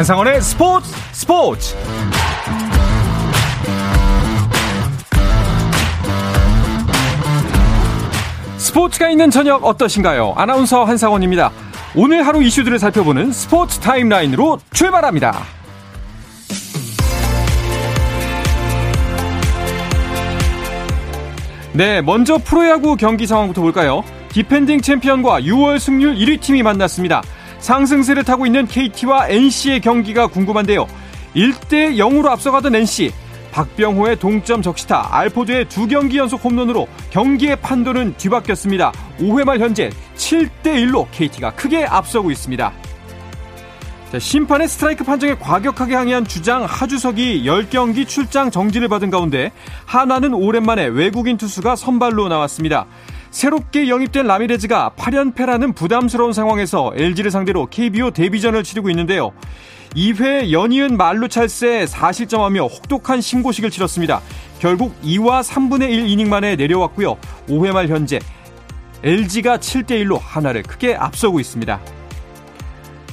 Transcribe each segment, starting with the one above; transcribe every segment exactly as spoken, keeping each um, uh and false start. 한상원의 스포츠 스포츠 스포츠가 있는 저녁 어떠신가요? 아나운서 한상원입니다. 오늘 하루 이슈들을 살펴보는 스포츠 타임라인으로 출발합니다. 네, 먼저 프로야구 경기 상황부터 볼까요? 디펜딩 챔피언과 유월 승률 일 위 팀이 만났습니다. 상승세를 타고 있는 케이티와 엔씨의 경기가 궁금한데요. 일 대 영으로 앞서가던 엔씨, 박병호의 동점 적시타, 알포드의 두 경기 연속 홈런으로 경기의 판도는 뒤바뀌었습니다. 오 회 말 현재 칠 대 일로 케이티가 크게 앞서고 있습니다. 자, 심판의 스트라이크 판정에 과격하게 항의한 주장 하주석이 십 경기 출장 정지를 받은 가운데 하나는 오랜만에 외국인 투수가 선발로 나왔습니다. 새롭게 영입된 라미레즈가 팔 연패라는 부담스러운 상황에서 엘지를 상대로 케이비오 데뷔전을 치르고 있는데요. 이 회 연이은 만루 찰스에 사 실점하며 혹독한 신고식을 치렀습니다. 결국 이와 삼분의 일 이닝만에 내려왔고요. 오 회 말 현재 엘지가 칠 대 일로 하나를 크게 앞서고 있습니다.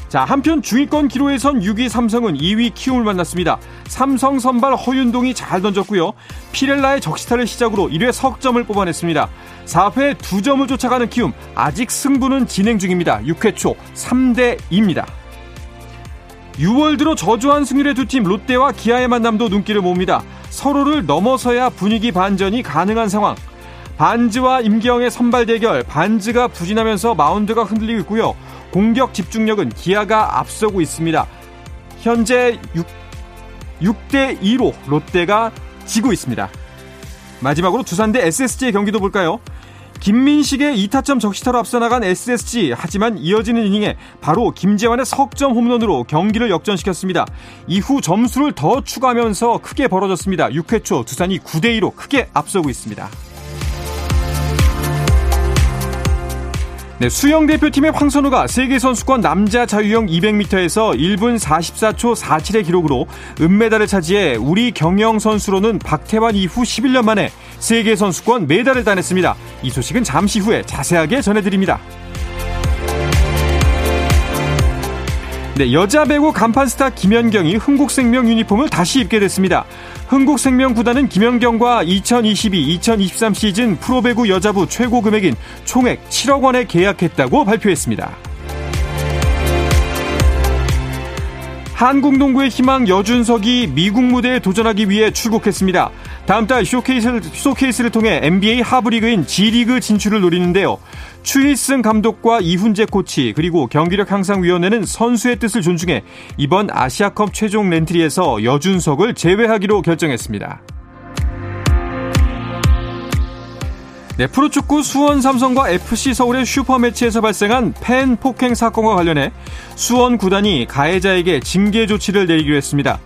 자, 한편 중위권 기로에선 육 위 삼성은 이 위 키움을 만났습니다. 삼성 선발 허윤동이 잘 던졌고요. 피렐라의 적시타를 시작으로 일 회 석점을 뽑아냈습니다. 사 회 두 점을 쫓아가는 키움, 아직 승부는 진행 중입니다. 육 회 초 삼 대 이입니다. 유월 들어 저조한 승률의 두 팀 롯데와 기아의 만남도 눈길을 모읍니다. 서로를 넘어서야 분위기 반전이 가능한 상황. 반즈와 임기영의 선발 대결, 반즈가 부진하면서 마운드가 흔들리고 있고요. 공격 집중력은 기아가 앞서고 있습니다. 현재 육 대 이로 롯데가 지고 있습니다. 마지막으로 두산 대 에스에스지의 경기도 볼까요? 김민식의 이 타점 적시타로 앞서 나간 에스에스지, 하지만 이어지는 이닝에 바로 김재환의 석점 홈런으로 경기를 역전시켰습니다. 이후 점수를 더 추가하면서 크게 벌어졌습니다. 육 회 초 두산이 구 대 이로 크게 앞서고 있습니다. 네, 수영 대표팀의 황선우가 세계선수권 남자 자유형 이백 미터에서 일 분 사십사 초 사십칠의 기록으로 은메달을 차지해 우리 경영 선수로는 박태환 이후 십일 년 만에 세계선수권 메달을 따냈습니다. 이 소식은 잠시 후에 자세하게 전해드립니다. 네, 여자 배구 간판스타 김연경이 흥국생명 유니폼을 다시 입게 됐습니다. 흥국생명 구단은 김연경과 이천이십이 이천이십삼 시즌 프로배구 여자부 최고 금액인 총액 칠억 원에 계약했다고 발표했습니다. 한국 농구의 희망 여준석이 미국 무대에 도전하기 위해 출국했습니다. 다음 달 쇼케이스를, 쇼케이스를 통해 엔비에이 하브리그인 G리그 진출을 노리는데요. 추희승 감독과 이훈재 코치, 그리고 경기력 향상위원회는 선수의 뜻을 존중해 이번 아시아컵 최종 렌트리에서 여준석을 제외하기로 결정했습니다. 네, 프로축구 수원 삼성과 에프씨 서울의 슈퍼매치에서 발생한 팬 폭행 사건과 관련해 수원 구단이 가해자에게 징계 조치를 내리기로 했습니다.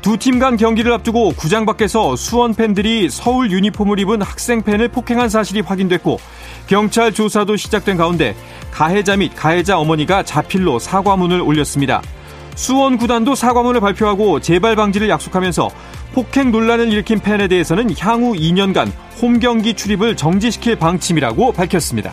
두 팀 간 경기를 앞두고 구장 밖에서 수원 팬들이 서울 유니폼을 입은 학생 팬을 폭행한 사실이 확인됐고, 경찰 조사도 시작된 가운데 가해자 및 가해자 어머니가 자필로 사과문을 올렸습니다. 수원 구단도 사과문을 발표하고 재발 방지를 약속하면서 폭행 논란을 일으킨 팬에 대해서는 향후 이 년간 홈경기 출입을 정지시킬 방침이라고 밝혔습니다.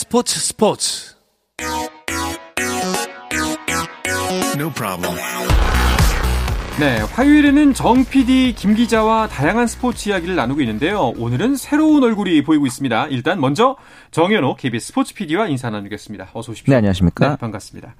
스포츠 스포츠 no problem. 네, 화요일에는 정 피디, 김 기자와 다양한 스포츠 이야기를 나누고 있는데요. 오늘은 새로운 얼굴이 보이고 있습니다. 일단 먼저 정현호 케이비에스 스포츠 피디와 인사 나누겠습니다. 어서 오십시오. 네, 안녕하십니까. 네, 반갑습니다.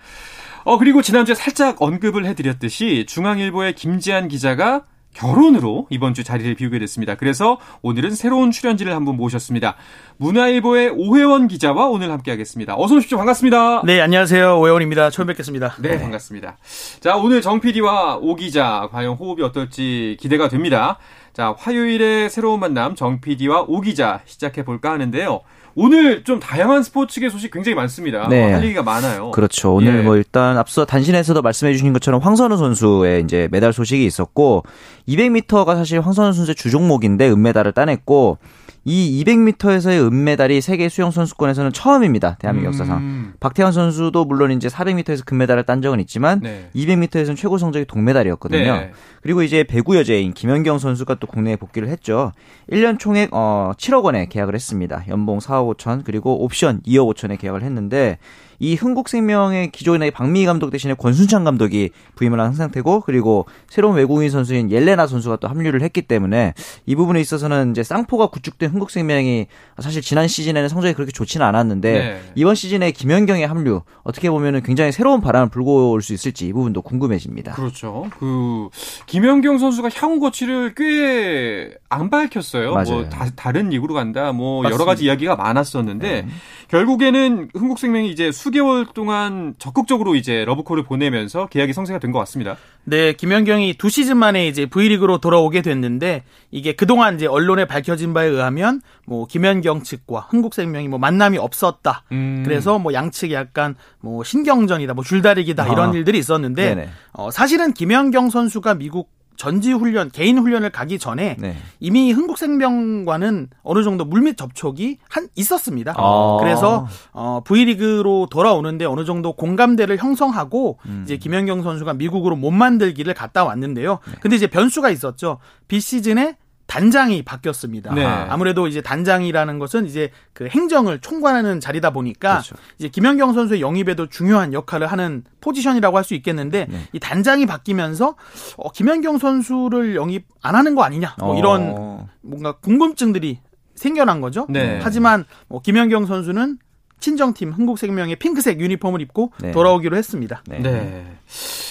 어, 그리고 지난주에 살짝 언급을 해드렸듯이 중앙일보의 김지한 기자가 결혼으로 이번 주 자리를 비우게 됐습니다. 그래서 오늘은 새로운 출연진을 한 분 모셨습니다. 문화일보의 오혜원 기자와 오늘 함께하겠습니다. 어서 오십시오. 반갑습니다. 네, 안녕하세요. 오혜원입니다. 처음 뵙겠습니다. 네, 네. 반갑습니다. 자, 오늘 정 피디와 오 기자 과연 호흡이 어떨지 기대가 됩니다. 자, 화요일에 새로운 만남 정 피디와 오 기자 시작해볼까 하는데요. 오늘 좀 다양한 스포츠계 소식 굉장히 많습니다. 네. 할 얘기가 많아요. 그렇죠. 오늘 예. 뭐 일단 앞서 단신에서도 말씀해 주신 것처럼 황선우 선수의 이제 메달 소식이 있었고, 이백 미터가 사실 황선우 선수의 주종목인데 은메달을 따냈고, 이 이백 미터에서의 은메달이 세계 수영 선수권에서는 처음입니다. 대한민국 음. 역사상. 박태환 선수도 물론 이제 사백 미터에서 금메달을 딴 적은 있지만 네. 이백 미터에서는 최고 성적이 동메달이었거든요. 네. 그리고 이제 배구 여제인 김연경 선수가 또 국내에 복귀를 했죠. 일 년 총액 어, 칠억 원에 계약을 했습니다. 연봉 사억 오천 그리고 옵션 이억 오천에 계약을 했는데, 이 흥국생명의 기존의 박미희 감독 대신에 권순찬 감독이 부임을 한 상태고, 그리고 새로운 외국인 선수인 옐레나 선수가 또 합류를 했기 때문에 이 부분에 있어서는 이제 쌍포가 구축된 흥국생명이 사실 지난 시즌에는 성적이 그렇게 좋지는 않았는데 네. 이번 시즌에 김연경의 합류, 어떻게 보면은 굉장히 새로운 바람을 불고 올 수 있을지 이 부분도 궁금해집니다. 그렇죠. 그 김연경 선수가 향후 거취를 꽤 안 밝혔어요. 맞아요. 뭐 다, 다른 리그로 간다, 뭐 맞습니다. 여러 가지 이야기가 많았었는데 네. 결국에는 흥국생명이 이제 수 수개월 동안 적극적으로 이제 러브콜을 보내면서 계약이 성사가 된 것 같습니다. 네, 김연경이 두 시즌 만에 이제 V리그로 돌아오게 됐는데, 이게 그동안 이제 언론에 밝혀진 바에 의하면 뭐 김연경 측과 흥국생명이 뭐 만남이 없었다. 음. 그래서 뭐 양측이 약간 뭐 신경전이다, 뭐 줄다리기다 아. 이런 일들이 있었는데 어, 사실은 김연경 선수가 미국 전지훈련, 개인훈련을 가기 전에 네. 이미 흥국생명과는 어느 정도 물밑 접촉이 한 있었습니다. 아. 그래서 어, V리그로 돌아오는데 어느 정도 공감대를 형성하고 음. 이제 김연경 선수가 미국으로 못 만들기를 갔다 왔는데요. 네. 근데 이제 변수가 있었죠. 비시즌에 단장이 바뀌었습니다. 네. 아무래도 이제 단장이라는 것은 이제 그 행정을 총괄하는 자리다 보니까 그렇죠. 이제 김연경 선수의 영입에도 중요한 역할을 하는 포지션이라고 할 수 있겠는데 네. 이 단장이 바뀌면서 어, 김연경 선수를 영입 안 하는 거 아니냐 뭐 이런 어. 뭔가 궁금증들이 생겨난 거죠. 네. 하지만 뭐 김연경 선수는 친정팀 흥국생명의 핑크색 유니폼을 입고 네. 돌아오기로 했습니다. 네. 네.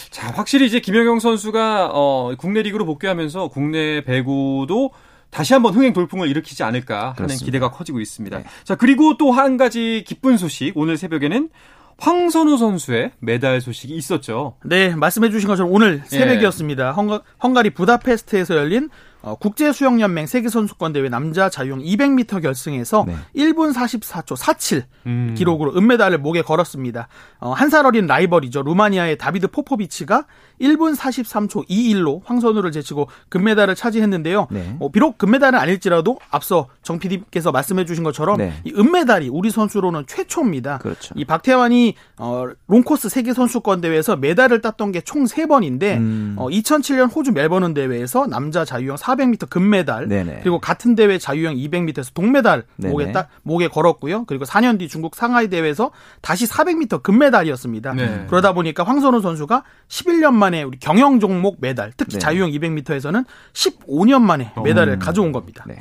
자, 확실히 이제 김연경 선수가 어, 국내 리그로 복귀하면서 국내 배구도 다시 한번 흥행 돌풍을 일으키지 않을까 하는 그렇습니다. 기대가 커지고 있습니다. 네. 자, 그리고 또 한 가지 기쁜 소식, 오늘 새벽에는 황선우 선수의 메달 소식이 있었죠. 네, 말씀해 주신 것처럼 오늘 새벽이었습니다. 예. 헝가, 헝가리 부다페스트에서 열린 어, 국제수영연맹 세계선수권대회 남자 자유형 이백 미터 결승에서 네. 일 분 사십사 초 사십칠 음. 기록으로 은메달을 목에 걸었습니다. 어, 한 살 어린 라이벌이죠. 루마니아의 다비드 포포비치가 일 분 사십삼 초 이십일로 황선우를 제치고 금메달을 차지했는데요. 네. 어, 비록 금메달은 아닐지라도 앞서 정 피디께서 말씀해 주신 것처럼 네. 이 은메달이 우리 선수로는 최초입니다. 그렇죠. 이 박태환이 어, 롱코스 세계선수권대회에서 메달을 땄던 게 총 세 번인데 음. 어, 이천칠 년 호주 멜버른 대회에서 남자 자유형 사백 미터 금메달, 네네. 그리고 같은 대회 자유형 이백 미터에서 동메달 목에, 따, 목에 걸었고요. 그리고 사 년 뒤 중국 상하이 대회에서 다시 사백 미터 금메달이었습니다. 네. 그러다 보니까 황선우 선수가 십일 년 만에 우리 경영 종목 메달, 특히 네. 자유형 이백 미터에서는 십오 년 만에 메달을 음. 가져온 겁니다. 네.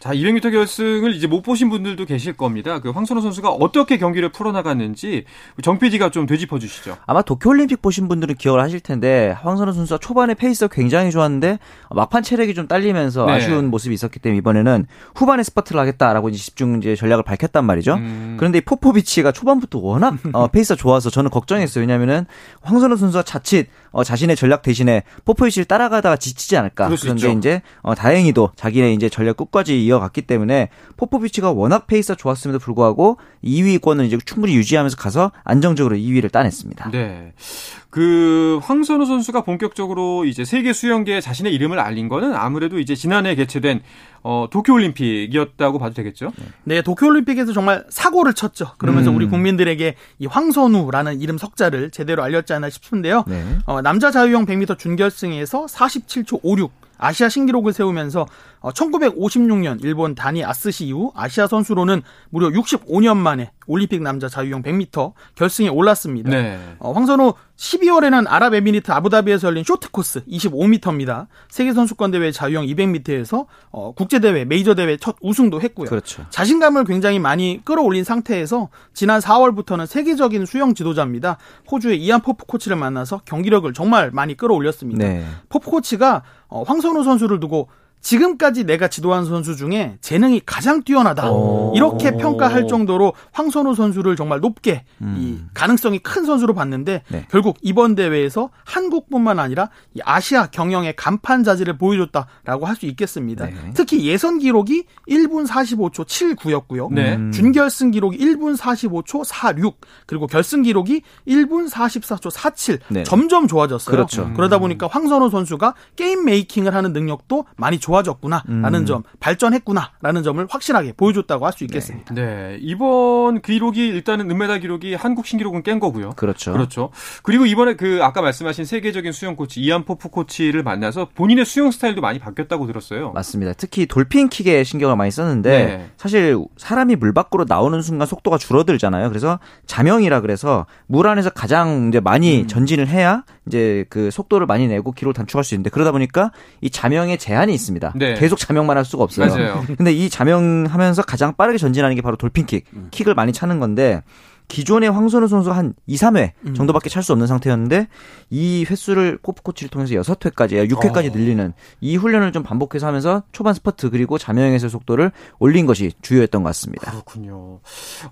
자, 이백 미터 결승을 이제 못 보신 분들도 계실 겁니다. 그 황선우 선수가 어떻게 경기를 풀어나갔는지 정 피디가 좀 되짚어 주시죠. 아마 도쿄올림픽 보신 분들은 기억을 하실 텐데, 황선우 선수가 초반에 페이스가 굉장히 좋았는데 막판 체력이 좀 딸리면서 네. 아쉬운 모습이 있었기 때문에 이번에는 후반에 스파트를 하겠다라고 이제 집중 이제 전략을 밝혔단 말이죠. 음. 그런데 이 포포비치가 초반부터 워낙 어, 페이스가 좋아서 저는 걱정했어요. 왜냐하면은 황선우 선수가 자칫 어, 자신의 전략 대신에 포포비치를 따라가다가 지치지 않을까. 그런데 있죠. 이제 어, 다행히도 자기네 이제 전략 끝까지 이어 갔기 때문에 포포비치가 워낙 페이스가 좋았음에도 불구하고 이 위권은 이제 충분히 유지하면서 가서 안정적으로 이 위를 따냈습니다. 네, 그 황선우 선수가 본격적으로 이제 세계 수영계에 자신의 이름을 알린 거는 아무래도 이제 지난해 개최된 어, 도쿄올림픽이었다고 봐도 되겠죠? 네, 도쿄올림픽에서 정말 사고를 쳤죠. 그러면서 음. 우리 국민들에게 이 황선우라는 이름 석자를 제대로 알렸지 않나 싶은데요. 네. 어, 남자 자유형 백 미터 준결승에서 사십칠 초 오십육 아시아 신기록을 세우면서 천구백오십육 년 일본 다니 아스시 이후 아시아 선수로는 무려 육십오 년 만에 올림픽 남자 자유형 백 미터 결승에 올랐습니다. 네. 어, 황선우 십이월에는 아랍에미리트 아부다비에서 열린 쇼트코스 이십오 미터입니다. 세계선수권대회 자유형 이백 미터에서 어, 국제대회 메이저대회 첫 우승도 했고요. 그렇죠. 자신감을 굉장히 많이 끌어올린 상태에서 지난 사월부터는 세계적인 수영 지도자입니다. 호주의 이안 포프 코치를 만나서 경기력을 정말 많이 끌어올렸습니다. 네. 포프 코치가 어, 황선우 선수를 두고 지금까지 내가 지도한 선수 중에 재능이 가장 뛰어나다. 이렇게 평가할 정도로 황선우 선수를 정말 높게 음. 이 가능성이 큰 선수로 봤는데 네. 결국 이번 대회에서 한국뿐만 아니라 이 아시아 경영의 간판 자질을 보여줬다라고 할 수 있겠습니다. 네. 특히 예선 기록이 일 분 사십오 초 칠십구였고요. 네. 준결승 기록이 일 분 사십오 초 사십육, 그리고 결승 기록이 일 분 사십사 초 사십칠. 네. 점점 좋아졌어요. 그렇죠. 음. 그러다 보니까 황선우 선수가 게임 메이킹을 하는 능력도 많이 좋아졌어요. 좋아졌구나라는 음. 점, 발전했구나라는 점을 확실하게 보여줬다고 할 수 있겠습니다. 네. 네, 이번 기록이 일단은 은메달 기록이 한국 신기록은 깬 거고요. 그렇죠. 그렇죠. 그리고 이번에 그 아까 말씀하신 세계적인 수영 코치 이안 포프 코치를 만나서 본인의 수영 스타일도 많이 바뀌었다고 들었어요. 맞습니다. 특히 돌핀킥에 신경을 많이 썼는데 네. 사실 사람이 물 밖으로 나오는 순간 속도가 줄어들잖아요. 그래서 자명이라 그래서 물 안에서 가장 이제 많이 음. 전진을 해야 이제 그 속도를 많이 내고 기록을 단축할 수 있는데 그러다 보니까 이 자명의 제한이 있습니다. 네. 계속 자명만 할 수가 없어요. 맞아요. 근데 이 자명하면서 가장 빠르게 전진하는 게 바로 돌핀킥, 음. 킥을 많이 차는 건데 기존의 황선우 선수 한 이, 삼 회 음. 정도밖에 찰 수 없는 상태였는데 이 횟수를 포프코치를 통해서 여섯 회까지, 육 회까지 어. 늘리는 이 훈련을 좀 반복해서 하면서 초반 스퍼트 그리고 자명에서의 속도를 올린 것이 주요했던 것 같습니다. 그렇군요.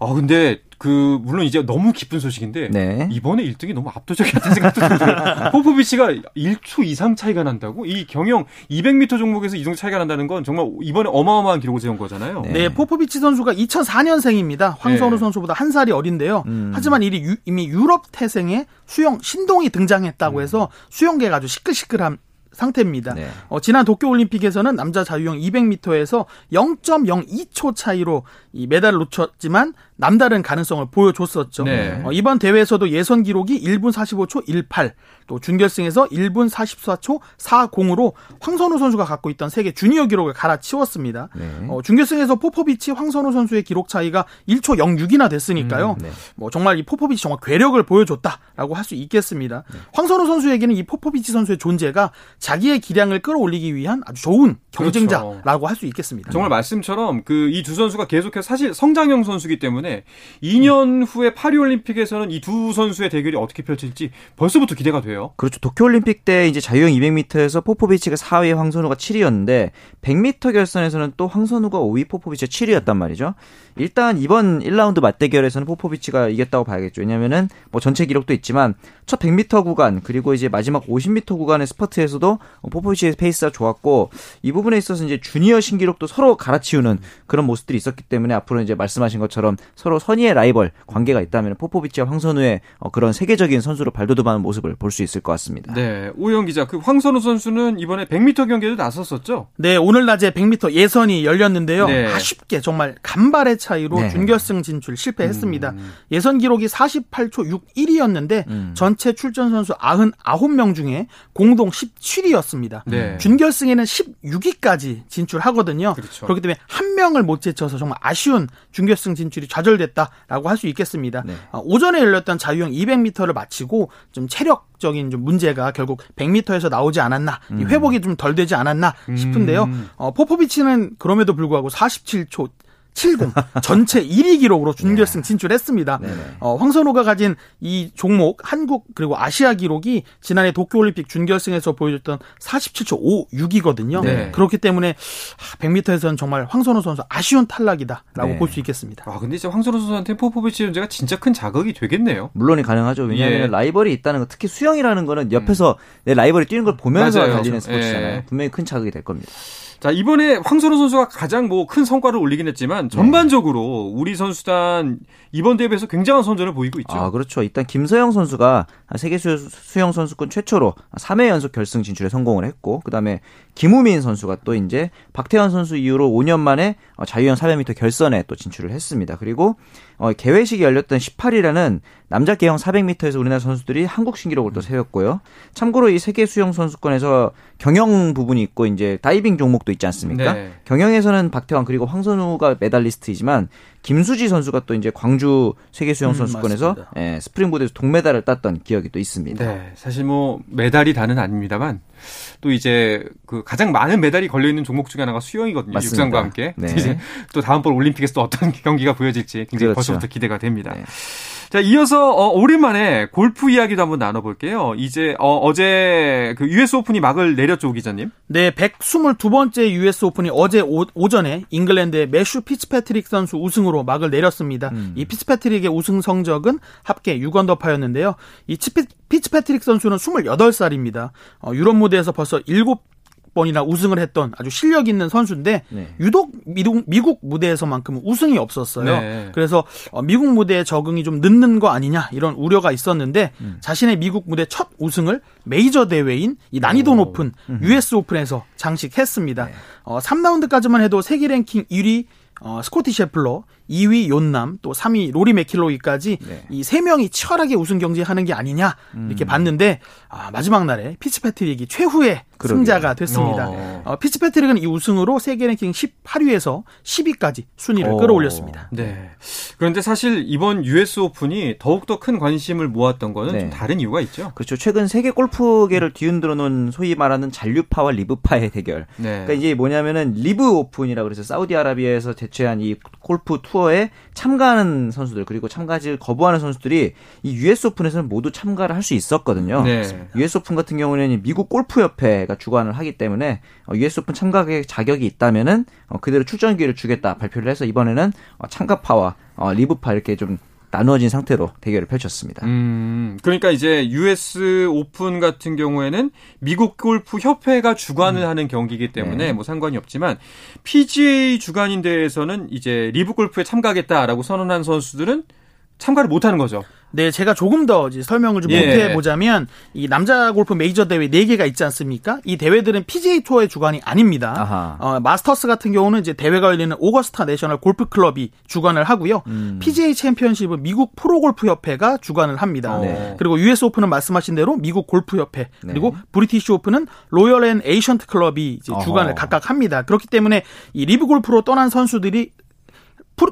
아 근데 그 물론 이제 너무 기쁜 소식인데 네. 이번에 일 등이 너무 압도적이었다는 생각도 들어요. 포프비치가 일 초 이상 차이가 난다고? 이 경영 이백 미터 종목에서 이 정도 차이가 난다는 건 정말 이번에 어마어마한 기록을 세운 거잖아요. 네, 네 포프비치 선수가 이천사 년생입니다. 황선우 네. 선수보다 한 살이 어린데요. 음. 하지만 이미 유럽 태생의 수영 신동이 등장했다고 음. 해서 수영계가 아주 시끌시끌한 상태입니다. 네. 어, 지난 도쿄올림픽에서는 남자 자유형 이백 미터에서 영 점 영이 초 차이로 이 메달을 놓쳤지만 남다른 가능성을 보여줬었죠. 네. 어, 이번 대회에서도 예선 기록이 일 분 사십오 초 십팔, 또 준결승에서 일 분 사십사 초 사십으로 황선우 선수가 갖고 있던 세계 주니어 기록을 갈아치웠습니다. 네. 어, 준결승에서 포포비치, 황선우 선수의 기록 차이가 일 초 영육이나 됐으니까요. 음, 네. 뭐 정말 이 포포비치 정말 괴력을 보여줬다라고 할 수 있겠습니다. 네. 황선우 선수에게는 이 포포비치 선수의 존재가 자기의 기량을 끌어올리기 위한 아주 좋은 경쟁자라고 그렇죠. 할 수 있겠습니다. 정말 말씀처럼 그 이 두 선수가 계속해서 사실 성장형 선수이기 때문에 이 년 음. 후에 파리올림픽에서는 이 두 선수의 대결이 어떻게 펼칠지 벌써부터 기대가 돼요. 그렇죠. 도쿄올림픽 때 이제 자유형 이백 미터에서 포포비치가 사 위, 황선우가 칠 위였는데 백 미터 결선에서는 또 황선우가 오 위, 포포비치가 칠 위였단 말이죠. 일단 이번 일 라운드 맞대결에서는 포포비치가 이겼다고 봐야겠죠. 왜냐면은 뭐 전체 기록도 있지만 첫 백 미터 구간 그리고 이제 마지막 오십 미터 구간의 스퍼트에서도 포포비치의 페이스가 좋았고 이 부분에 있어서 이제 주니어 신기록도 서로 갈아치우는 그런 모습들이 있었기 때문에 앞으로 이제 말씀하신 것처럼 서로 선의의 라이벌 관계가 있다면 포포비치와 황선우의 그런 세계적인 선수로 발돋움하는 모습을 볼 수 있을 것 같습니다. 네, 오영 기자, 그 황선우 선수는 이번에 백 미터 경기에도 나섰었죠? 네, 오늘 낮에 백 미터 예선이 열렸는데요. 네. 아쉽게 정말 간발의 차이로 네. 준결승 진출 실패했습니다. 음. 예선 기록이 사십팔 초 육십일이었는데 음. 전체 출전 선수 구십구 명 중에 공동 십칠 위 이었습니다. 네. 준결승에는 십육 위까지 진출하거든요. 그렇죠. 그렇기 때문에 한 명을 못 제쳐서 정말 아쉬운 준결승 진출이 좌절됐다라고 할 수 있겠습니다. 네. 오전에 열렸던 자유형 이백 미터를 마치고 좀 체력적인 좀 문제가 결국 백 미터에서 나오지 않았나, 음. 이 회복이 좀 덜 되지 않았나 싶은데요. 음. 어, 포포비치는 그럼에도 불구하고 사십칠 초 칠십 전체 일 위 기록으로 준결승 진출했습니다. 어, 황선우가 가진 이 종목 한국 그리고 아시아 기록이 지난해 도쿄올림픽 준결승에서 보여줬던 사십칠 초 오십육이거든요. 네네. 그렇기 때문에 백 미터에서는 정말 황선우 선수 아쉬운 탈락이다라고 볼 수 있겠습니다. 아 근데 이제 황선우 선수한테 포포비치 문제가 진짜 큰 자극이 되겠네요. 물론이 가능하죠. 왜냐하면 예. 라이벌이 있다는 거, 특히 수영이라는 거는 옆에서 음. 내 라이벌이 뛰는 걸 보면서 맞아요. 달리는 스포츠잖아요. 예. 분명히 큰 자극이 될 겁니다. 자, 이번에 황선우 선수가 가장 뭐 큰 성과를 올리긴 했지만 전반적으로 우리 선수단 이번 대회에서 굉장한 선전을 보이고 있죠. 아, 그렇죠. 일단 김서영 선수가 세계 수영 선수권 최초로 삼 회 연속 결승 진출에 성공을 했고, 그다음에 김우민 선수가 또 이제 박태환 선수 이후로 오 년 만에 자유형 사백 미터 결선에 또 진출을 했습니다. 그리고 어, 개회식이 열렸던 십팔 일에는 남자 개영 사백 미터에서 우리나라 선수들이 한국 신기록을 또 세웠고요. 참고로 이 세계 수영 선수권에서 경영 부분이 있고 이제 다이빙 종목도 있지 않습니까? 네. 경영에서는 박태환 그리고 황선우가 메달리스트이지만 김수지 선수가 또 이제 광주 세계수영선수권에서 음, 예, 스프링보드에서 동메달을 땄던 기억이 또 있습니다. 네, 사실 뭐 메달이 다는 아닙니다만 또 이제 그 가장 많은 메달이 걸려 있는 종목 중에 하나가 수영이거든요. 맞습니다. 육상과 함께 네. 이제 또 다음번 올림픽에서 또 어떤 경기가 보여질지 굉장히 그렇죠. 벌써부터 기대가 됩니다. 네. 자, 이어서 어, 오랜만에 골프 이야기도 한번 나눠볼게요. 이제 어, 어제 그 유에스 오픈이 막을 내렸죠, 오 기자님? 네, 백이십이 번째 유에스 오픈이 어제 오, 오전에 잉글랜드의 매슈 피츠패트릭 선수 우승으로 막을 내렸습니다. 음. 이 피츠패트릭의 우승 성적은 합계 육 언더파였는데요. 이 치피, 피츠패트릭 선수는 스물여덟 살입니다. 어, 유럽 무대에서 벌써 일곱 번이나 우승을 했던 아주 실력 있는 선수인데 네. 유독 미국, 미국 무대에서만큼은 우승이 없었어요. 네. 그래서 미국 무대에 적응이 좀 늦는 거 아니냐 이런 우려가 있었는데 음. 자신의 미국 무대 첫 우승을 메이저 대회인 이 난이도 오. 높은 유에스 오픈에서 장식했습니다. 네. 어, 삼 라운드까지만 해도 세계 랭킹 일 위 어, 스코티 셰플러, 이 위 옌남, 또 삼 위 로리 맥킬로이까지 네. 이 세 명이 치열하게 우승 경쟁하는 게 아니냐 이렇게 음. 봤는데 아, 마지막 날에 피츠패트릭이 최후의 그러게요. 승자가 됐습니다. 어. 어, 피츠패트릭은 이 우승으로 세계 랭킹 십팔 위에서 십 위까지 순위를 어. 끌어올렸습니다. 네. 그런데 사실 이번 유에스 오픈이 더욱더 큰 관심을 모았던 거는 네. 좀 다른 이유가 있죠. 그렇죠. 최근 세계 골프계를 뒤흔들어 놓은 소위 말하는 잔류파와 리브파의 대결. 네. 그러니까 이게 뭐냐면은 리브 오픈이라고 그래서 사우디아라비아에서 개최한 이 골프 투어에 참가하는 선수들 그리고 참가를 거부하는 선수들이 이 유에스 오픈에서는 모두 참가를 할 수 있었거든요. 네. 유에스 오픈 같은 경우에는 미국 골프협회가 주관을 하기 때문에 유에스 오픈 참가 자격이 있다면은 그대로 출전 기회를 주겠다 발표를 해서 이번에는 참가파와 리브파 이렇게 좀 나누어진 상태로 대결을 펼쳤습니다. 음, 그러니까 이제 유에스 오픈 같은 경우에는 미국 골프 협회가 주관을 음. 하는 경기이기 때문에 네. 뭐 상관이 없지만 피지에이 주관인 대회에서는 이제 리브 골프에 참가하겠다라고 선언한 선수들은 참가를 못 하는 거죠. 네, 제가 조금 더 이제 설명을 좀 보태 예. 보자면 이 남자 골프 메이저 대회 네 개가 있지 않습니까? 이 대회들은 피지에이 투어의 주관이 아닙니다. 어, 마스터스 같은 경우는 이제 대회가 열리는 오거스타 내셔널 골프 클럽이 주관을 하고요. 음. 피지에이 챔피언십은 미국 프로 골프 협회가 주관을 합니다. 아, 네. 그리고 유에스 오픈은 말씀하신 대로 미국 골프 협회 네. 그리고 브리티시 오픈은 로열 앤 에이션트 클럽이 이제 주관을 어허. 각각 합니다. 그렇기 때문에 이 리브 골프로 떠난 선수들이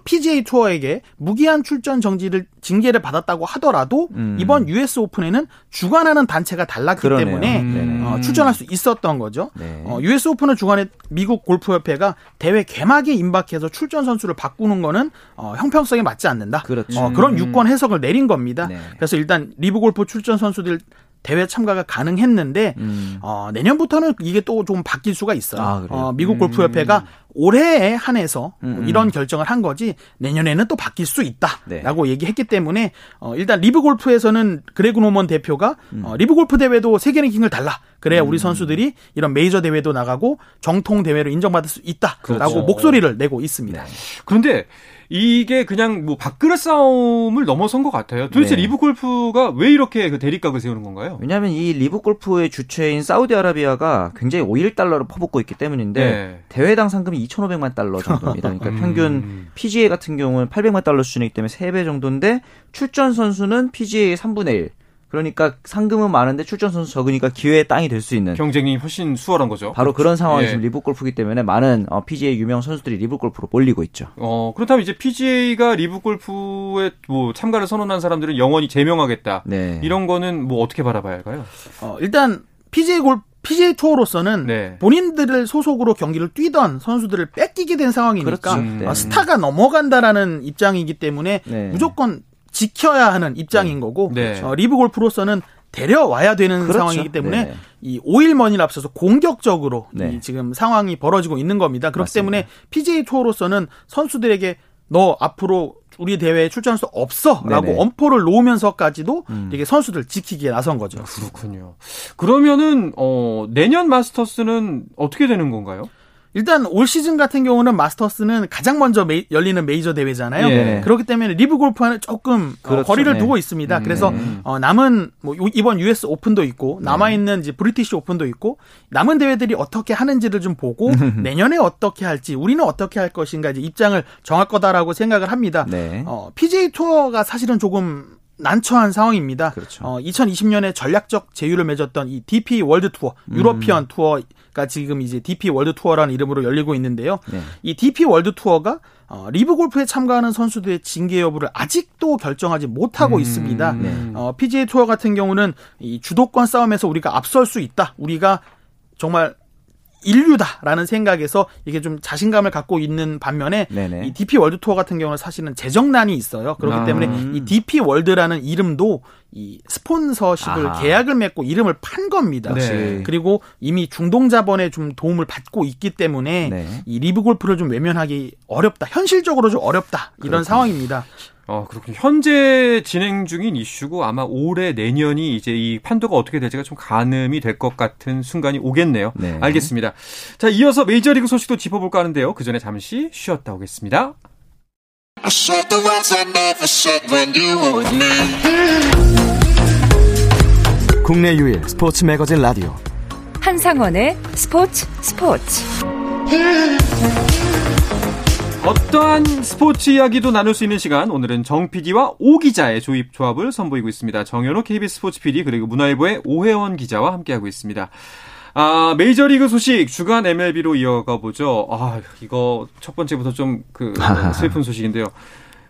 피지에이 투어에게 무기한 출전 정지를 징계를 받았다고 하더라도 음. 이번 유에스 오픈에는 주관하는 단체가 달랐기 그러네요. 때문에 음. 어, 출전할 수 있었던 거죠. 네. 어, 유에스 오픈을 주관해 미국 골프협회가 대회 개막에 임박해서 출전 선수를 바꾸는 거는 어, 형평성에 맞지 않는다. 그렇죠. 어, 그런 유권 해석을 내린 겁니다. 네. 그래서 일단 리브 골프 출전 선수들 대회 참가가 가능했는데 음. 어, 내년부터는 이게 또 좀 바뀔 수가 있어요. 아, 어, 미국 골프협회가 음. 올해에 한해서 음. 이런 결정을 한 거지 내년에는 또 바뀔 수 있다라고 네. 얘기했기 때문에 어, 일단 리브 골프에서는 그레그 노먼 대표가 음. 어, 리브 골프 대회도 세계 랭킹을 달라. 그래야 음. 우리 선수들이 이런 메이저 대회도 나가고 정통 대회로 인정받을 수 있다라고 그렇죠. 목소리를 내고 있습니다. 네. 그런데 이게 그냥 뭐 밥그릇 싸움을 넘어선 것 같아요. 도대체 네. 리브 골프가 왜 이렇게 그 대립각을 세우는 건가요? 왜냐하면 이 리브 골프의 주체인 사우디아라비아가 굉장히 오일 달러를 퍼붓고 있기 때문인데 네. 대회당 상금이 이천오백만 달러 정도입니다. 그러니까 음. 평균 피지에이 같은 경우는 팔백만 달러 수준이기 때문에 세 배 정도인데 출전 선수는 피지에이의 삼분의 일. 그러니까 상금은 많은데 출전 선수 적으니까 기회의 땅이 될 수 있는 경쟁이 훨씬 수월한 거죠. 바로 그런 상황이 지금 예. 리브 골프이기 때문에 많은 피지에이 유명 선수들이 리브 골프로 몰리고 있죠. 어, 그렇다면 이제 피지에이가 리브 골프에 뭐 참가를 선언한 사람들은 영원히 제명하겠다. 네. 이런 거는 뭐 어떻게 바라봐야 할까요? 어, 일단 피지에이 골프 피지에이 투어로서는 네. 본인들을 소속으로 경기를 뛰던 선수들을 뺏기게 된 상황이니까 네. 아, 스타가 넘어간다라는 입장이기 때문에 네. 무조건 지켜야 하는 입장인 네. 거고 네. 어, 리브 골프로서는 데려와야 되는 그렇죠. 상황이기 때문에 네. 이 오일머니를 앞서서 공격적으로 네. 이 지금 상황이 벌어지고 있는 겁니다. 그렇기 맞습니다. 때문에 피지에이 투어로서는 선수들에게 너 앞으로 우리 대회에 출전할 수 없어라고 네네. 엄포를 놓으면서까지도 음. 이게 선수들 지키기에 나선 거죠. 그렇군요. 그러면은 어, 내년 마스터스는 어떻게 되는 건가요? 일단 올 시즌 같은 경우는 마스터스는 가장 먼저 메이, 열리는 메이저 대회잖아요. 예. 그렇기 때문에 리브 골프와는 조금 그렇죠. 어, 거리를 네. 두고 있습니다. 음. 그래서 어, 남은 뭐 이번 유에스 오픈도 있고 남아 있는 이제 브리티시 오픈도 있고 남은 대회들이 어떻게 하는지를 좀 보고 내년에 어떻게 할지 우리는 어떻게 할 것인가 이제 입장을 정할 거다라고 생각을 합니다. 네. 어, 피지에이 투어가 사실은 조금 난처한 상황입니다. 그렇죠. 어, 이천이십 년에 전략적 제휴를 맺었던 이 디피 월드 투어, 유러피언 음. 투어가 지금 이제 디피 월드 투어라는 이름으로 열리고 있는데요. 네. 이 디피 월드 투어가 어, 리브 골프에 참가하는 선수들의 징계 여부를 아직도 결정하지 못하고 음, 있습니다. 네. 어, 피지에이 투어 같은 경우는 이 주도권 싸움에서 우리가 앞설 수 있다. 우리가 정말 인류다라는 생각에서 이게 좀 자신감을 갖고 있는 반면에 네네. 이 디피 월드 투어 같은 경우는 사실은 재정난이 있어요. 그렇기 아. 때문에 이 디피 월드라는 이름도 이 스폰서십을 아하. 계약을 맺고 이름을 판 겁니다. 네. 그리고 이미 중동 자본의 좀 도움을 받고 있기 때문에 네. 이 리브 골프를 좀 외면하기 어렵다. 현실적으로 좀 어렵다. 이런 그렇군요. 상황입니다. 어, 그렇군요. 현재 진행 중인 이슈고 아마 올해 내년이 이제 이 판도가 어떻게 될지가 좀 가늠이 될 것 같은 순간이 오겠네요. 네. 알겠습니다. 자, 이어서 메이저리그 소식도 짚어볼까 하는데요. 그 전에 잠시 쉬었다 오겠습니다. 국내 유일 스포츠 매거진 라디오 한상원의 스포츠 스포츠 어떠한 스포츠 이야기도 나눌 수 있는 시간, 오늘은 정 피디와 오 기자의 조입 조합을 선보이고 있습니다. 정현호 케이비에스 스포츠 피디 그리고 문화일보의 오혜원 기자와 함께하고 있습니다. 아, 메이저리그 소식 주간 엠엘비로 이어가 보죠. 아, 이거 첫 번째부터 좀 그 슬픈 소식인데요.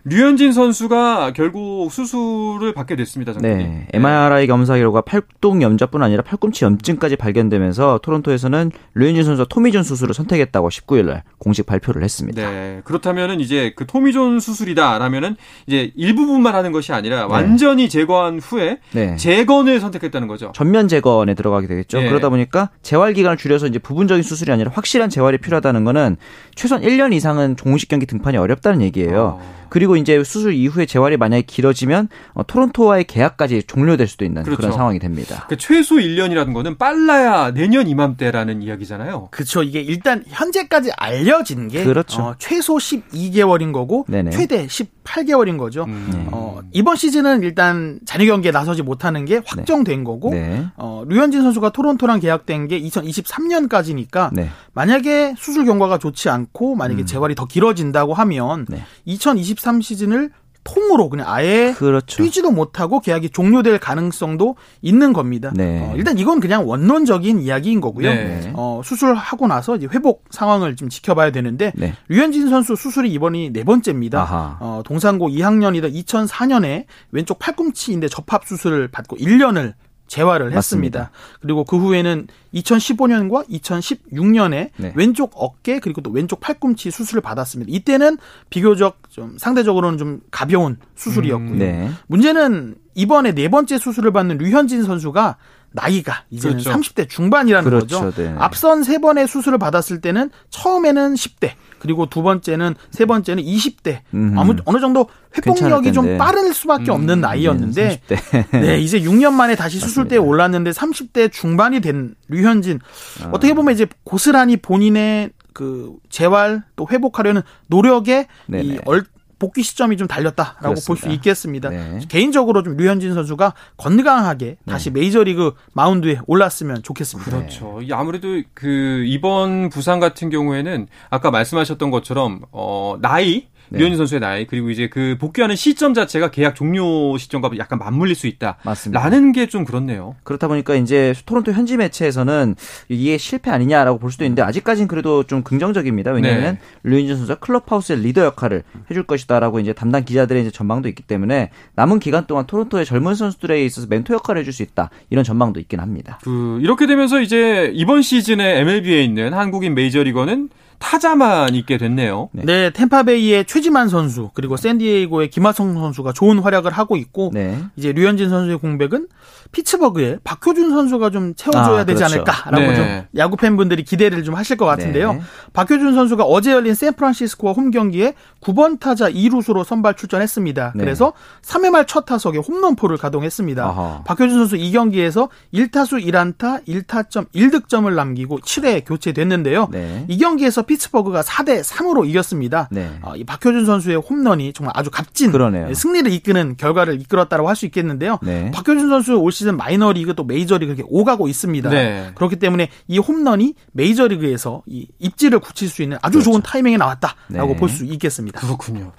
류현진 선수가 결국 수술을 받게 됐습니다. 정님. 네, 엠알아이 검사 결과 팔뚝 염좌뿐 아니라 팔꿈치 염증까지 발견되면서 토론토에서는 류현진 선수가 토미존 수술을 선택했다고 십구 일날 공식 발표를 했습니다. 네, 그렇다면은 이제 그 토미존 수술이다라면은 이제 일부분만 하는 것이 아니라 완전히 제거한 후에 네. 재건을 선택했다는 거죠. 전면 재건에 들어가게 되겠죠. 네. 그러다 보니까 재활 기간을 줄여서 이제 부분적인 수술이 아니라 확실한 재활이 필요하다는 거는 최소한 일 년 이상은 공식 경기 등판이 어렵다는 얘기예요. 아. 그리고 이제 수술 이후에 재활이 만약에 길어지면 어, 토론토와의 계약까지 종료될 수도 있는 그렇죠. 그런 상황이 됩니다. 그러니까 최소 일 년이라는 거는 빨라야 내년 이맘때라는 이야기잖아요. 그렇죠. 이게 일단 현재까지 알려진 게 그렇죠. 어, 최소 십이 개월인 거고 네네. 최대 십팔 개월인 거죠. 음. 어, 이번 시즌은 일단 잔여 경기에 나서지 못하는 게 확정된 네. 거고 네. 어, 류현진 선수가 토론토랑 계약된 게 이천이십삼 년까지니까 네. 만약에 수술 경과가 좋지 않고 만약에 음. 재활이 더 길어진다고 하면 네. 이천이십삼 시즌을 통으로 그냥 아예 그렇죠. 뛰지도 못하고 계약이 종료될 가능성도 있는 겁니다. 네. 어, 일단 이건 그냥 원론적인 이야기인 거고요. 네. 어, 수술하고 나서 이제 회복 상황을 좀 지켜봐야 되는데 네. 류현진 선수 수술이 이번이 네 번째입니다. 어, 동산고 이 학년이던 이천사 년에 왼쪽 팔꿈치인대 접합 수술을 받고 일 년을 재활을 맞습니다. 했습니다. 그리고 그 후에는 이천십오 년과 이천십육 년에 네. 왼쪽 어깨 그리고 또 왼쪽 팔꿈치 수술을 받았습니다. 이때는 비교적 좀 상대적으로는 좀 가벼운 수술이었고요. 음, 네. 문제는 이번에 네 번째 수술을 받는 류현진 선수가 나이가 이제는 그렇죠. 삼십 대 중반이라는 그렇죠, 거죠. 네. 앞선 세 번의 수술을 받았을 때는 처음에는 십 대 그리고 두 번째는 세 번째는 이십 대 음흠. 아무 어느 정도 회복력이 좀 빠를 수밖에 음. 없는 나이였는데 네, 네, 이제 육 년 만에 다시 수술대에 올랐는데 삼십 대 중반이 된 류현진 아. 어떻게 보면 이제 고스란히 본인의 그 재활 또 회복하려는 노력에 네네. 이 얼 복귀 시점이 좀 달렸다라고 볼 수 있겠습니다. 네. 개인적으로 좀 류현진 선수가 건강하게 다시 네. 메이저리그 마운드에 올랐으면 좋겠습니다. 그렇죠. 네. 아무래도 그 이번 부상 같은 경우에는 아까 말씀하셨던 것처럼 어, 나이 네. 류현진 선수의 나이 그리고 이제 그 복귀하는 시점 자체가 계약 종료 시점과 약간 맞물릴 수 있다. 맞습니다. 라는 게 좀 그렇네요. 그렇다 보니까 이제 토론토 현지 매체에서는 이게 실패 아니냐라고 볼 수도 있는데 아직까지는 그래도 좀 긍정적입니다. 왜냐하면 네. 류현진 선수가 클럽하우스의 리더 역할을 해줄 것이다라고 이제 담당 기자들의 이제 전망도 있기 때문에 남은 기간 동안 토론토의 젊은 선수들에 있어서 멘토 역할을 해줄 수 있다 이런 전망도 있긴 합니다. 그 이렇게 되면서 이제 이번 시즌에 엠엘비에 있는 한국인 메이저리거는 타자만 있게 됐네요. 네. 네, 템파베이의 최지만 선수 그리고 샌디에이고의 김하성 선수가 좋은 활약을 하고 있고 네. 이제 류현진 선수의 공백은 피츠버그의 박효준 선수가 좀 채워줘야 아, 되지 그렇죠. 않을까라고 네. 좀 야구 팬분들이 기대를 좀 하실 것 같은데요. 네. 박효준 선수가 어제 열린 샌프란시스코와 홈 경기에 구 번 타자 이 루수로 선발 출전했습니다. 네. 그래서 삼 회 말 첫 타석에 홈런포를 가동했습니다. 아하. 박효준 선수 이 경기에서 일 타수 일 안타 일 타점 일 득점을 남기고 칠 회 교체됐는데요. 네. 이 경기에서 피츠버그가 사 대 삼으로 이겼습니다. 네. 어, 이 박효준 선수의 홈런이 정말 아주 값진 그러네요. 승리를 이끄는 결과를 이끌었다고 할 수 있겠는데요. 네. 박효준 선수 올 시즌 마이너리그 또 메이저리그 이렇게 오가고 있습니다. 네. 그렇기 때문에 이 홈런이 메이저리그에서 이 입지를 굳힐 수 있는 아주 그렇죠. 좋은 타이밍에 나왔다라고 네. 볼 수 있겠습니다. 그렇군요.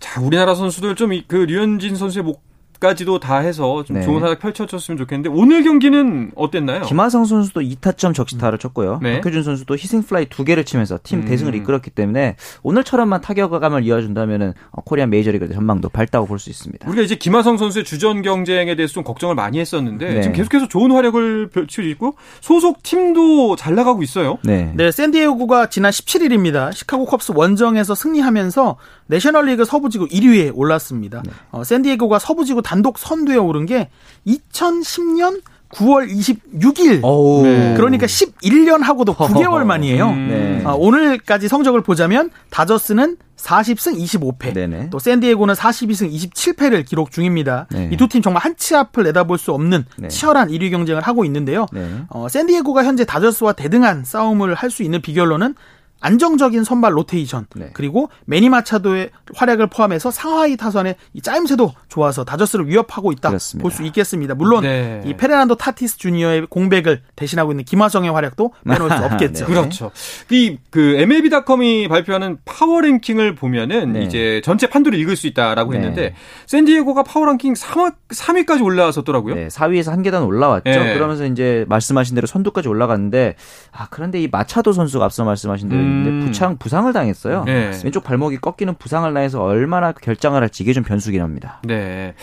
자, 우리나라 선수들 좀 그 류현진 선수의 목 까지도 다 해서 좀 네. 좋은 활약 펼쳐줬으면 좋겠는데 오늘 경기는 어땠나요? 김하성 선수도 이 타점 적시타를 쳤고요. 네. 박효준 선수도 희생플라이 두 개를 치면서 팀 대승을 음. 이끌었기 때문에 오늘처럼만 타격감을 이어준다면은 코리안 메이저리그의 전망도 밝다고 볼 수 있습니다. 우리가 이제 김하성 선수의 주전 경쟁에 대해서 좀 걱정을 많이 했었는데 네. 지금 계속해서 좋은 활약을 펼치고 있고 소속 팀도 잘 나가고 있어요. 네. 네, 샌디에고가 지난 십칠 일입니다. 시카고 컵스 원정에서 승리하면서 내셔널리그 서부지구 일 위에 올랐습니다. 네. 어, 샌디에고가 서부지구 단독 선두에 오른 게 이천십 년 구월 이십육 일. 오우. 그러니까 십일 년하고도 구 개월 만이에요. 음. 네. 아, 오늘까지 성적을 보자면 다저스는 사십 승 이십오 패, 네네. 또 샌디에고는 사십이 승 이십칠 패를 기록 중입니다. 네. 이 두 팀 정말 한치 앞을 내다볼 수 없는 네. 치열한 일 위 경쟁을 하고 있는데요. 네. 어, 샌디에고가 현재 다저스와 대등한 싸움을 할 수 있는 비결로는 안정적인 선발 로테이션 네. 그리고 매니 마차도의 활약을 포함해서 상하이 타선의 이 짜임새도 좋아서 다저스를 위협하고 있다 볼 수 있겠습니다. 물론 네. 이 페르난도 타티스 주니어의 공백을 대신하고 있는 김하성의 활약도 빼놓을 수 없겠죠. 네. 그렇죠. 이 그 엠엘비 닷컴이 발표하는 파워 랭킹을 보면은 네. 이제 전체 판도를 읽을 수 있다라고 네. 했는데 샌디에고가 파워 랭킹 삼 위까지 올라왔었더라고요. 네. 사 위에서 한 계단 올라왔죠. 네. 그러면서 이제 말씀하신 대로 선두까지 올라갔는데 아 그런데 이 마차도 선수가 앞서 말씀하신 대로 음. 근데 부상 부상을 당했어요. 네. 왼쪽 발목이 꺾이는 부상을 당해서 얼마나 결장을 할지 이게 좀 변수긴 합니다. 네,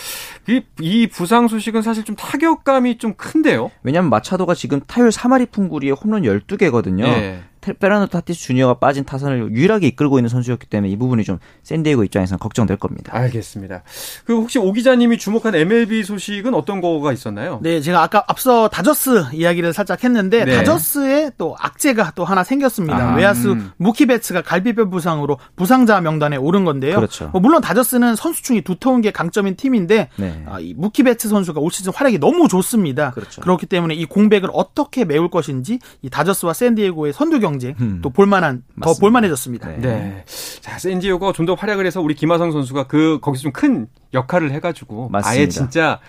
이, 이 부상 소식은 사실 좀 타격감이 좀 큰데요. 왜냐하면 마차도가 지금 타율 삼 할이 푼구리에 홈런 열두 개거든요. 네. 페르난도 타티스 주니어가 빠진 타선을 유일하게 이끌고 있는 선수였기 때문에 이 부분이 좀 샌디에고 입장에서는 걱정될 겁니다. 알겠습니다. 그리고 혹시 오 기자님이 주목한 엠엘비 소식은 어떤 거가 있었나요? 네, 제가 아까 앞서 다저스 이야기를 살짝 했는데 네. 다저스에 또 악재가 또 하나 생겼습니다. 아, 외야수 음. 무키 베츠가 갈비뼈 부상으로 부상자 명단에 오른 건데요. 그렇죠. 뭐 물론 다저스는 선수층이 두터운 게 강점인 팀인데 네. 아, 이 무키 베츠 선수가 올 시즌 활약이 너무 좋습니다. 그렇죠. 그렇기 때문에 이 공백을 어떻게 메울 것인지 이 다저스와 샌디에고의 선두 경쟁 음. 또 볼만한 맞습니다. 더 볼만해졌습니다. 네. 네. 자, 샌디에고가 좀 더 활약을 해서 우리 김하성 선수가 그 거기서 좀 큰 역할을 해가지고 맞습니다. 아예 진짜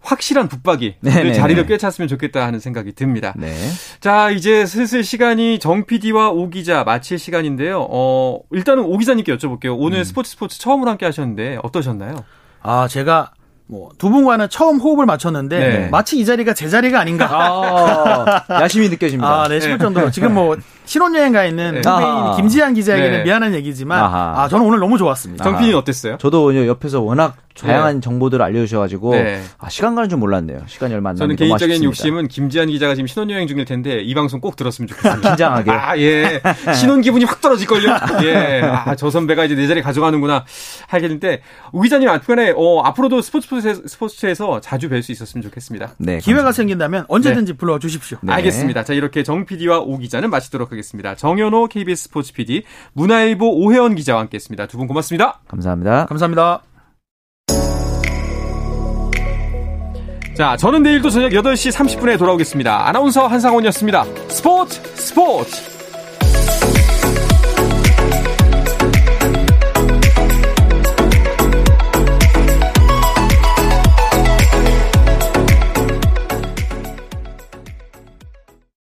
확실한 붙박이 그 자리를 꿰찼으면 좋겠다 하는 생각이 듭니다. 네. 자, 이제 슬슬 시간이 정 피디와 오 기자 마칠 시간인데요. 어, 일단은 오 기자님께 여쭤볼게요. 오늘 음. 스포츠 스포츠 처음으로 함께 하셨는데 어떠셨나요? 아, 제가 뭐 두 분과는 처음 호흡을 맞췄는데 네. 마치 이 자리가 제 자리가 아닌가 아, 야심이 느껴집니다. 아, 네, 싶을 정도로 지금 뭐 신혼여행 가 있는 후배인 김지한 기자에게는 네. 미안한 얘기지만 아하. 아 저는 오늘 너무 좋았습니다. 정피님 어땠어요? 저도 옆에서 워낙 다양한 네. 정보들을 알려주셔가지고 네. 아, 시간 가는 줄 몰랐네요. 시간이 얼마 안 남았는데 저는 개인적인 아쉽습니다. 욕심은 김지한 기자가 지금 신혼여행 중일 텐데 이 방송 꼭 들었으면 좋겠습니다. 긴장하게. 아, 예. 신혼 기분이 확 떨어질걸요. 예. 아, 저 선배가 이제 내 자리 가져가는구나 하겠는데 우 기자님 앞으로에 어, 앞으로도 스포츠 스포츠에서 자주 뵐 수 있었으면 좋겠습니다. 네, 기회가 감사합니다. 생긴다면 언제든지 네. 불러주십시오. 네. 알겠습니다. 자, 이렇게 정 피디와 오 기자는 마치도록 하겠습니다. 정현호 케이비에스 스포츠 피디, 문화일보 오혜원 기자와 함께했습니다. 두 분 고맙습니다. 감사합니다. 감사합니다. 자, 저는 내일도 저녁 여덟 시 삼십 분에 돌아오겠습니다. 아나운서 한상원이었습니다. 스포츠 스포츠.